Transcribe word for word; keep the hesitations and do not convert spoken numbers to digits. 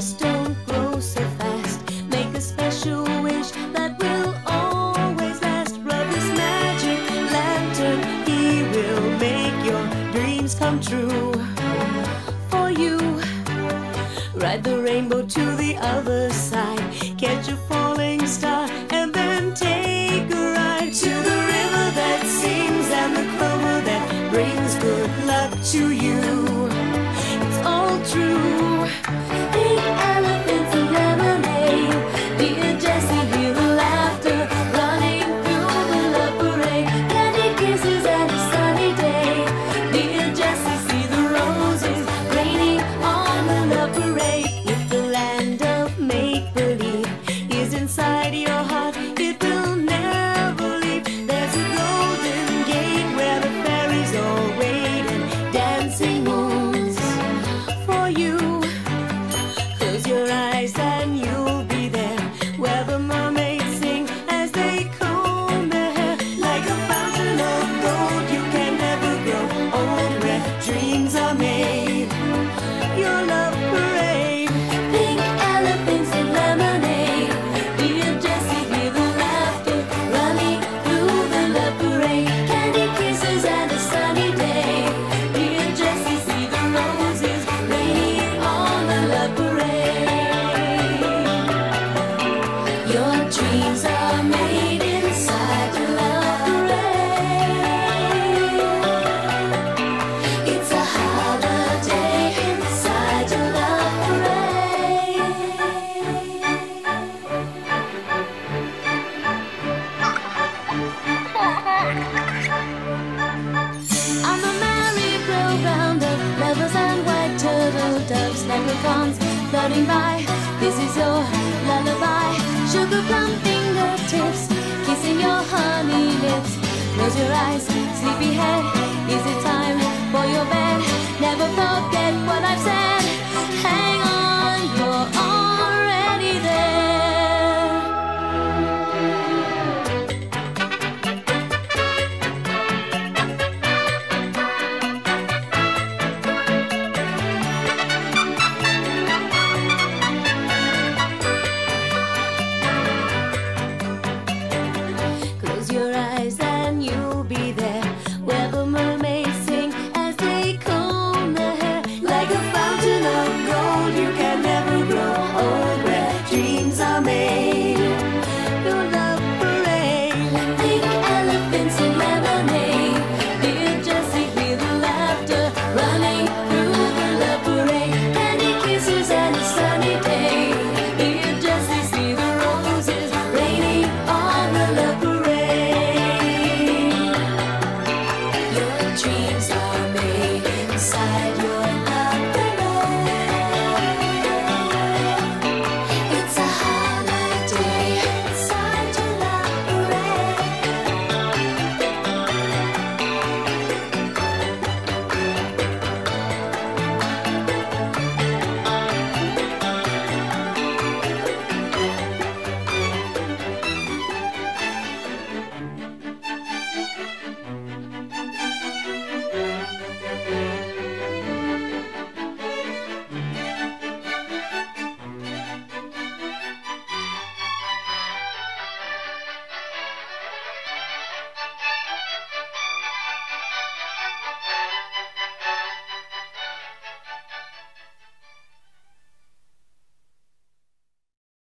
Just don't grow so fast. Make a special wish that will always last. Rub his magic lantern, he will make your dreams come true. For you, ride the rainbow to the other side. Catch a falling star and then take a ride to the river that sings and the clover that brings good luck to you. It's all true. Floating by, this is your lullaby. Sugar plum fingertips, kissing your honey lips. Close your eyes, sleepy head. Is it time for your bed? Never forget what I've said. Hang on, you're already there. Dreams are made inside.